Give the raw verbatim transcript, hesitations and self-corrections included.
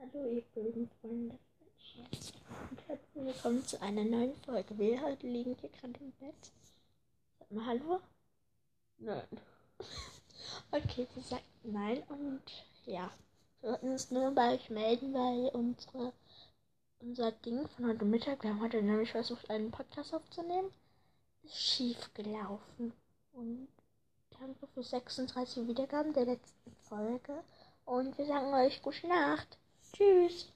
Hallo ihr blöden Freunde und herzlich willkommen zu einer neuen Folge. Wir heute liegen hier gerade im Bett. Sag mal hallo? Nein. Okay, sie sagt nein und ja. Wir wollten uns nur bei euch melden, weil unsere unser Ding von heute Mittag, wir haben heute nämlich versucht einen Podcast aufzunehmen, ist schief gelaufen. Und danke für sechsunddreißig Wiedergaben der letzten Folge. Und wir sagen euch gute Nacht. Tschüss.